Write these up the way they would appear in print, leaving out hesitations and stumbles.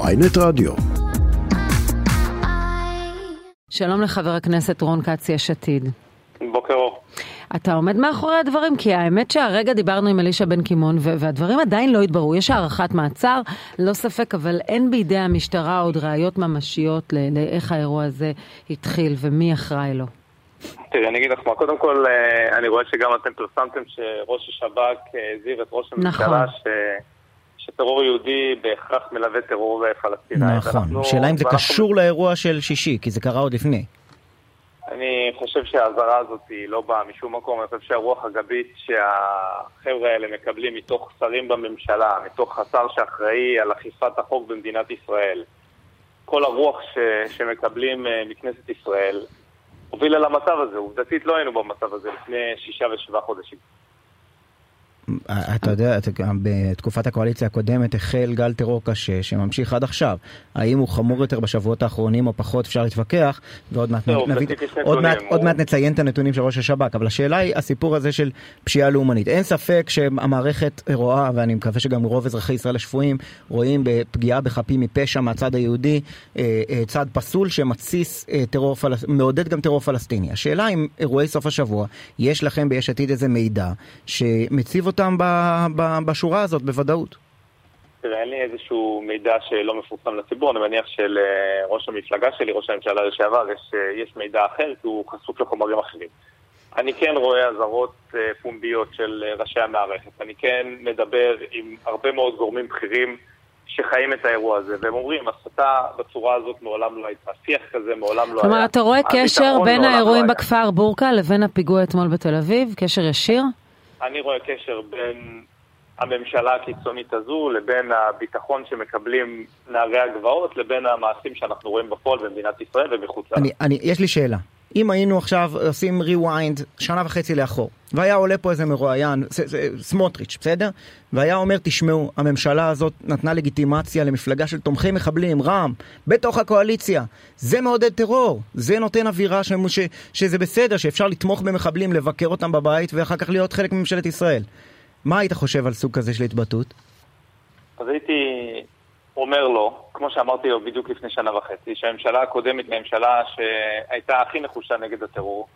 ynet רדיו. שלום לחבר הכנסת רון קאץ, יש עתיד. בוקר אור. אתה עומד מאחורי הדברים, כי האמת שהרגע דיברנו עם אלישע בן קימון, והדברים עדיין לא התבררו. יש הערכת מעצר, לא ספק, אבל אין בידי המשטרה עוד ראיות ממשיות לאיך האירוע הזה התחיל ומי אחראי לו. תראי, אני אגיד לך מה, קודם כל אני רואה שגם אתם פרסמתם שראש השב"כ הזהיר את ראש הממשלה שטרור יהודי בהכרח מלווה טרור פלסטיני. נכון, שאלה אם זה קשור לאירוע של שישי, כי זה קרה עוד לפני. אני חושב שהעזרה הזאת היא לא באה משום מקום. אני חושב שהרוח הגבית שהחבר'ה האלה מקבלים מתוך שרים בממשלה, מתוך השר שאחראי על אכיפת החוק במדינת ישראל, כל הרוח שמקבלים מכנסת ישראל הובילה למצב הזה. עובדתית לא היינו במצב הזה לפני 6 ו-7 חודשים. אתה יודע, בתקופת הקואליציה הקודמת החל גל טרור קשה שממשיך עד עכשיו. האם הוא חמור יותר בשבועות האחרונים או פחות, אפשר להתווכח, ועוד מעט נציין את הנתונים של ראש השב"כ. אבל השאלה היא הסיפור הזה של פשיעה לאומנית. אין ספק שהמערכת רואה, ואני מקווה שגם רוב אזרחי ישראל השפויים רואים בפגיעה בחפים מפשע מהצד היהודי צד פסול שמציס טרור פלסטיני, מעודד גם טרור פלסטיני. השאלה אם אירועי סוף השבוע יש לכם ביש עתיד איזה מידע שמציב אותם בשורה הזאת בוודאות. אין לי איזשהו מידע שלא מפורסם לציבור. אני מניח של ראש המפלגה שלי, ראש הממשלה לשעבר, יש מידע אחר, כי הוא חשוף לחומרים אחרים. אני כן רואה אזהרות פומביות של ראשי המערכת. אני כן מדבר עם הרבה מאוד גורמים בכירים שחיים את האירוע הזה, והם אומרים, הסתה בצורה הזאת מעולם לא הייתה, שיח כזה מעולם לא היה. כלומר, אתה רואה קשר בין האירועים בכפר בורקה לבין הפיגוע אתמול בתל אביב? קשר ישיר? אני רואה קשר בין הממשלה הקיצונית הזו לבין הביטחון שמקבלים נערי הגבעות לבין המעשים שאנחנו רואים בפועל במדינת ישראל ומחוץ לה. יש לי שאלה. אם היינו עכשיו עושים rewind 1.5 שנה לאחור, והיה עולה פה איזה מרואיין, סמוטריץ', בסדר? והיה אומר, תשמעו, הממשלה הזאת נתנה לגיטימציה למפלגה של תומכי מחבלים, רם, בתוך הקואליציה. זה מעודד טרור. זה נותן אווירה שזה בסדר, שאפשר לתמוך במחבלים, לבקר אותם בבית, ואחר כך להיות חלק מממשלת ישראל. מה היית חושב על סוג כזה של התבטאות? אז הייתי אומר לו, כמו שאמרתי לו בדיוק לפני 1.5 שנה, שהממשלה הקודמת, הממשלה שהייתה הכי נחושה נגד הטרור,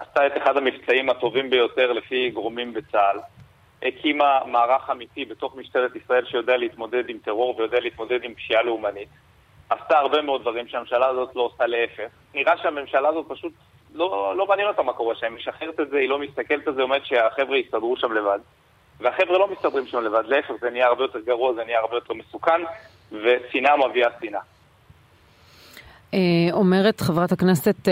עשתה את אחד המבצעים הטובים ביותר לפי גורמים בצה"ל, הקימה מערך אמיתי בתוך משטרת ישראל שיודע להתמודד עם טרור ויודע להתמודד עם פשיעה לאומנית. עשתה הרבה מאוד דברים שהממשלה הזאת לא עושה, להפך. נראה שהממשלה הזאת פשוט לא מעניין אותה מה קורה, שהיא משחררת את זה, היא לא מסתכלת את זה, אומרת שהחבר'ה יסתדרו שם לבד. והחבר'ה לא מסתדרים שם לבד, להפך, זה נהיה הרבה יותר גרוע, זה נהיה הרבה יותר מסוכן, ושנאה מביאה שנאה. אומרת חברת הכנסת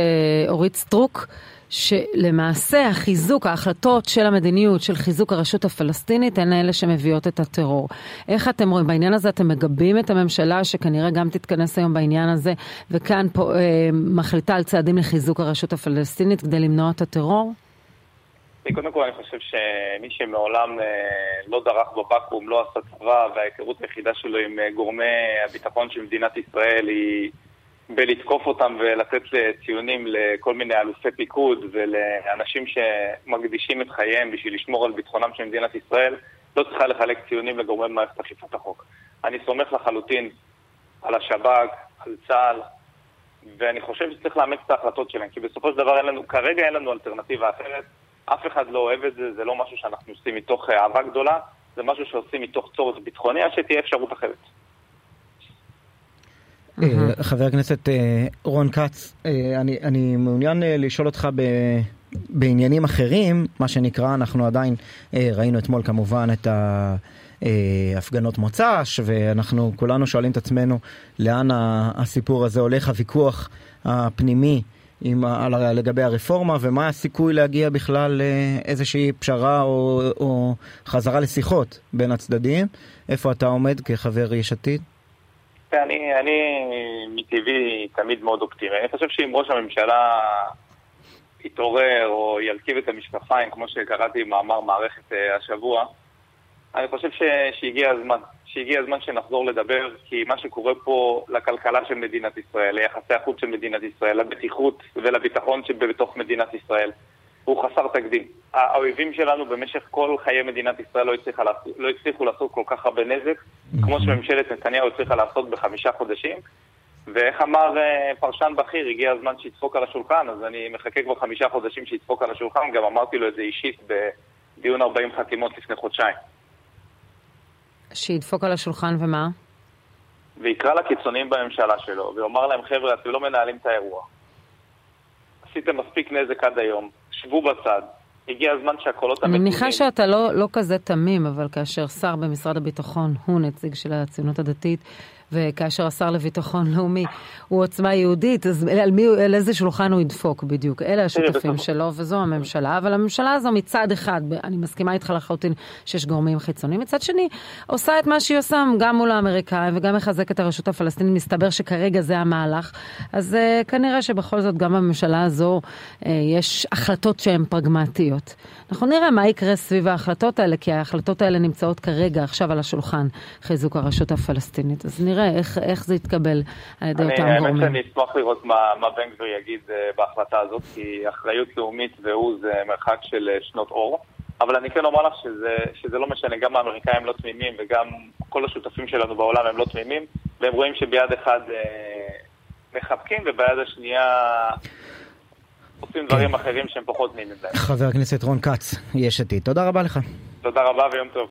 אורית טרוק, שלמעשה החיזוק, ההחלטות של המדיניות, של חיזוק הרשות הפלסטינית, הן אלה שמביאות את הטרור. איך אתם רואים בעניין הזה? אתם מגבים את הממשלה, שכנראה גם תתכנס היום בעניין הזה, וכאן פה, מחליטה על צעדים לחיזוק הרשות הפלסטינית, כדי למנוע את הטרור? קודם כל אני חושב שמי שמעולם לא דרך בבקום, לא עשה צבא, וההיכרות היחידה שלו עם גורמי הביטחון של מדינת ישראל היא בלתקוף אותם ולתת ציונים לכל מיני אלופי פיקוד ולאנשים שמקדישים את חייהם בשביל לשמור על ביטחונם של מדינת ישראל, לא צריכה לחלק ציונים לגורמי מערכת אכיפת החוק. אני סומך לחלוטין על השב"כ, על צה"ל, ואני חושב שצריך לאמץ את ההחלטות שלהם, כי בסופו של דבר כרגע אין לנו אלטרנטיבה אחרת. אף אחד לא אוהב את זה, זה לא משהו שאנחנו עושים מתוך אהבה גדולה, זה משהו שעושים מתוך צורך ביטחוני, אז שתהיה אפשרות אחרת. חבר הכנסת רון קאץ, אני מעוניין לשאול אותך בעניינים אחרים, מה שנקרא, אנחנו עדיין ראינו אתמול כמובן את הפגנות מוצ"ש, ואנחנו כולנו שואלים את עצמנו לאן הסיפור הזה הולך, הוויכוח הפנימי, לגבי הרפורמה, ומה הסיכוי להגיע בכלל לאיזושהי פשרה או חזרה לשיחות בין הצדדים. איפה אתה עומד כחבר יש עתיד? אני מטבעי תמיד מאוד אופטימי. אני חושב שאם ראש הממשלה יתעורר או ילקיב את המשקפיים, כמו שקראתי מאמר מערכת השבוע, אני חושב שהגיע הזמן שנחזור לדבר, כי מה שקורה פה לכלכלה של מדינת ישראל, ליחסי החוץ של מדינת ישראל, לבטיחות ולביטחון שבתוך מדינת ישראל, הוא חסר תקדים. האויבים שלנו במשך כל חיי מדינת ישראל לא הצליחו לעשות כל כך הרבה נזק, כמו שממשלת נתניהו הצליחה לעשות ב5 חודשים. ואיך אמר פרשן בכיר, הגיע הזמן שידפוק על השולחן, אז אני מחכה כבר 5 חודשים שידפוק על השולחן, גם אמרתי לו את זה אישית בדיון 40 חתימות לפני חודשיים. שידפוק על השולחן ומה? ויקרא לקיצוניים בממשלה שלו, ואומר להם, חבר'ה, אתם לא מנהלים את האירוע. עשיתם מספיק נזק עד היום, שבו בצד, הגיע הזמן שהקולות המתונים... אני מניחה שאתה לא כזה תמים, אבל כאשר שר במשרד הביטחון, הוא נציג של הציונות הדתית, וכאשר השר לביטחון לאומי הוא עוצמה יהודית, אז על איזה שולחן הוא ידפוק בדיוק? אלה השותפים שלו, וזו הממשלה. אבל הממשלה הזו מצד אחד, אני מסכימה איתך לחלוטין שיש גורמים חיצוניים, מצד שני, עושה את מה שהיא עושה גם מול האמריקאים, וגם מחזק את הרשות הפלסטינית, מסתבר שכרגע זה המהלך. אז כנראה שבכל זאת גם בממשלה הזו יש החלטות שהן פרגמטיות. אנחנו נראה מה יקרה סביב ההחלטות האלה, כי ההחלטות האלה נמצאות כרגע, עכשיו על השולחן, חיזוק הרשות הפלסטינית. אז נראה איך זה יתקבל על ידי אותם גורמים. אני אשמח לראות מה בן גביר יגיד בהחלטה הזאת, כי אחריות לאומית והוא זה מרחק של שנות אור. אבל אני כן אומר לך שזה לא משנה, גם האמריקאים לא תמימים, וגם כל השותפים שלנו בעולם הם לא תמימים, והם רואים שביד אחד מחבקים, וביד השנייה... עושים דברים אחרים שהם פחות נהנים להם. חבר הכנסת רון קץ, יש עתיד. תודה רבה לך. תודה רבה ויום טוב.